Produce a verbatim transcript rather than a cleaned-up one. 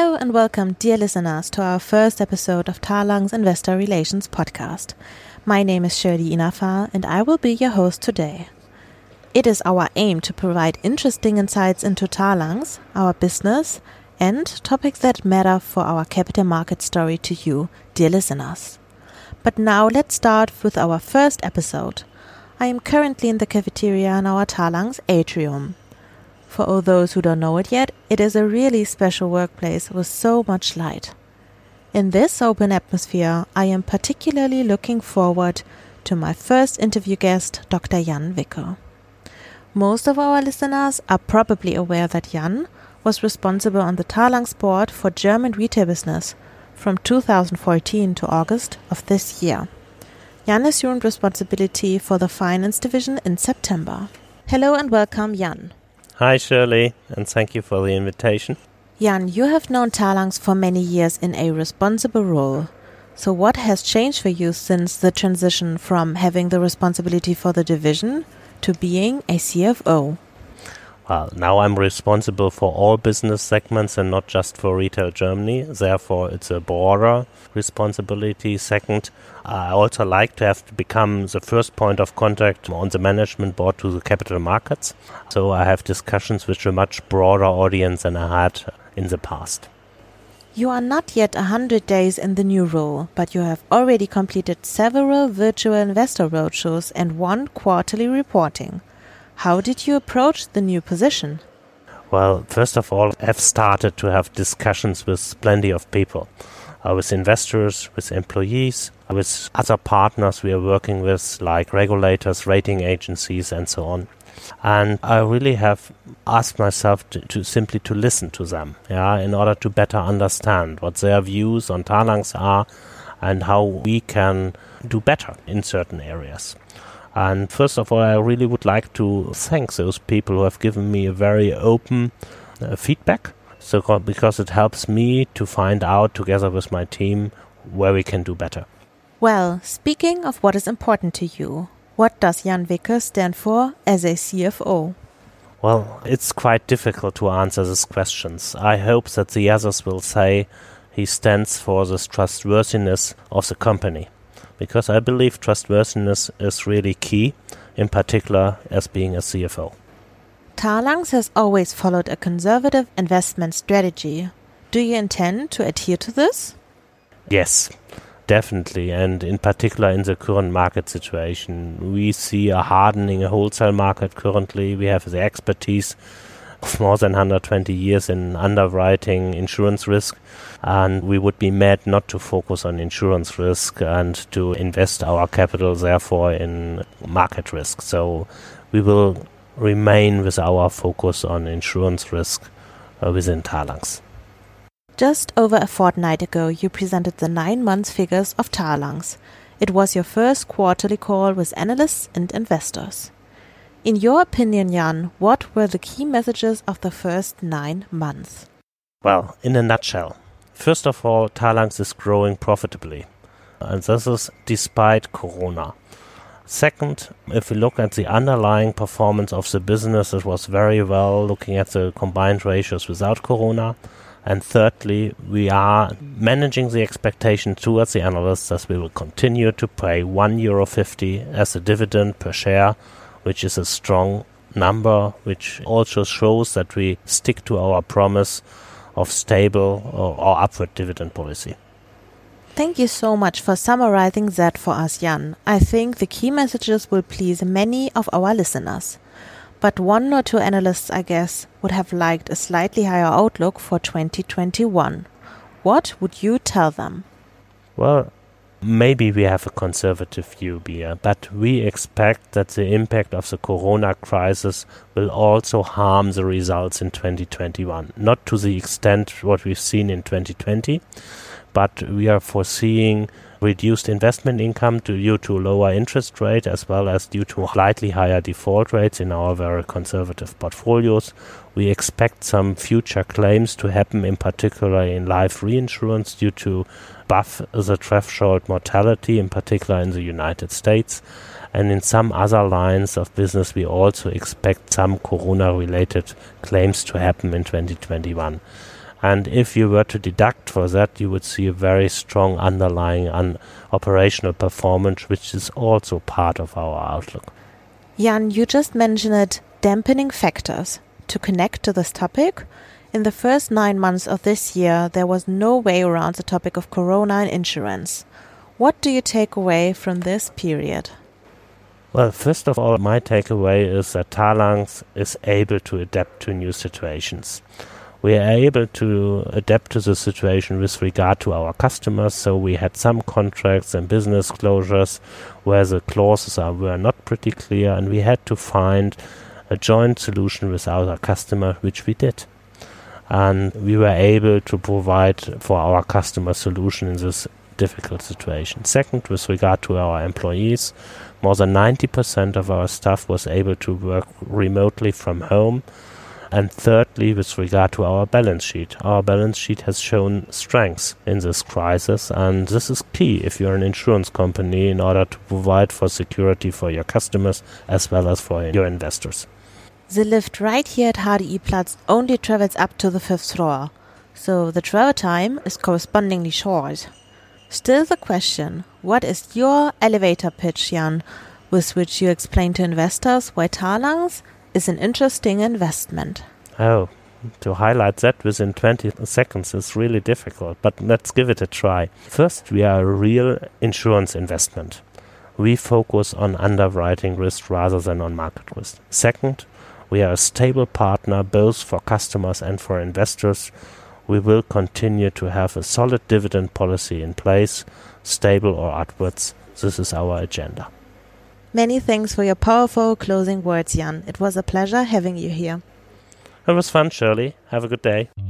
Hello and welcome, dear listeners, to our first episode of Talanx Investor Relations podcast. My name is Shirley Inafar and I will be your host today. It is our aim to provide interesting insights into Talanx, our business, and topics that matter for our capital market story to you, dear listeners. But now let's start with our first episode. I am currently in the cafeteria in our Talanx atrium. For all those who don't know it yet, it is a really special workplace with so much light. In this open atmosphere, I am particularly looking forward to my first interview guest, Doctor Jan Wicker. Most of our listeners are probably aware that Jan was responsible on the Talanx board for German retail business from two thousand fourteen to August of this year. Jan assumed responsibility for the finance division in September. Hello and welcome, Jan. Hi Shirley, and thank you for the invitation. Jan, you have known Talanx for many years in a responsible role. So what has changed for you since the transition from having the responsibility for the division to being a C F O? Well, now I'm responsible for all business segments and not just for Retail Germany. Therefore, it's a broader responsibility. Second, I also like to have to become the first point of contact on the management board to the capital markets. So I have discussions with a much broader audience than I had in the past. You are not yet one hundred days in the new role, but you have already completed several virtual investor roadshows and one quarterly reporting. How did you approach the new position? Well, first of all, I've started to have discussions with plenty of people. Uh, with investors, with employees, with other partners we are working with, like regulators, rating agencies, and so on. And I really have asked myself to, to simply to listen to them, yeah, in order to better understand what their views on Talanx are and how we can do better in certain areas. And first of all, I really would like to thank those people who have given me a very open uh, feedback. So because it helps me to find out together with my team where we can do better. Well, speaking of what is important to you, what does Jan Wicker stand for as a C F O? Well, it's quite difficult to answer these questions. I hope that the others will say he stands for the trustworthiness of the company. Because I believe trustworthiness is really key, in particular as being a C F O. Talanx has always followed a conservative investment strategy. Do you intend to adhere to this? Yes, definitely. And in particular in the current market situation. We see a hardening wholesale market currently. We have the expertise of more than one hundred twenty years in underwriting insurance risk. And we would be mad not to focus on insurance risk and to invest our capital, therefore, in market risk. So we will remain with our focus on insurance risk uh, within Talanx. Just over a fortnight ago, you presented the nine months figures of Talanx. It was your first quarterly call with analysts and investors. In your opinion, Jan, what were the key messages of the first nine months? Well, in a nutshell, first of all, Talanx is growing profitably, and this is despite Corona. Second, if we look at the underlying performance of the business, it was very well looking at the combined ratios without Corona. And thirdly, we are managing the expectation towards the analysts that we will continue to pay one euro fifty as a dividend per share, which is a strong number, which also shows that we stick to our promise of stable or, or upward dividend policy. Thank you so much for summarizing that for us, Jan. I think the key messages will please many of our listeners. But one or two analysts, I guess, would have liked a slightly higher outlook for twenty twenty-one. What would you tell them? Well, maybe we have a conservative view here, but we expect that the impact of the Corona crisis will also harm the results in twenty twenty-one. Not to the extent what we've seen in twenty twenty. But we are foreseeing reduced investment income due to lower interest rate as well as due to slightly higher default rates in our very conservative portfolios. We expect some future claims to happen, in particular in life reinsurance, due to above the threshold mortality, in particular in the United States. And in some other lines of business, we also expect some Corona-related claims to happen in twenty twenty-one. And if you were to deduct for that, you would see a very strong underlying un- operational performance, which is also part of our outlook. Jan, you just mentioned dampening factors. To connect to this topic, in the first nine months of this year, there was no way around the topic of Corona and insurance. What do you take away from this period? Well, first of all, my takeaway is that Talanx is able to adapt to new situations. We are able to adapt to the situation with regard to our customers. So we had some contracts and business closures where the clauses are, were not pretty clear, and we had to find a joint solution with our customer, which we did. And we were able to provide for our customer solution in this difficult situation. Second, with regard to our employees, more than ninety percent of our staff was able to work remotely from home. And thirdly, with regard to our balance sheet. Our balance sheet has shown strength in this crisis, and this is key if you're an insurance company in order to provide for security for your customers as well as for your investors. The lift right here at H D I Platz only travels up to the fifth floor, so the travel time is correspondingly short. Still the question, what is your elevator pitch, Jan, with which you explain to investors why Talanx is an interesting investment? Oh, to highlight that within twenty seconds is really difficult, but let's give it a try. First, we are a real insurance investment. We focus on underwriting risk rather than on market risk. Second, we are a stable partner both for customers and for investors. We will continue to have a solid dividend policy in place, stable or upwards. This is our agenda. Many thanks for your powerful closing words, Jan. It was a pleasure having you here. It was fun, Shirley. Have a good day.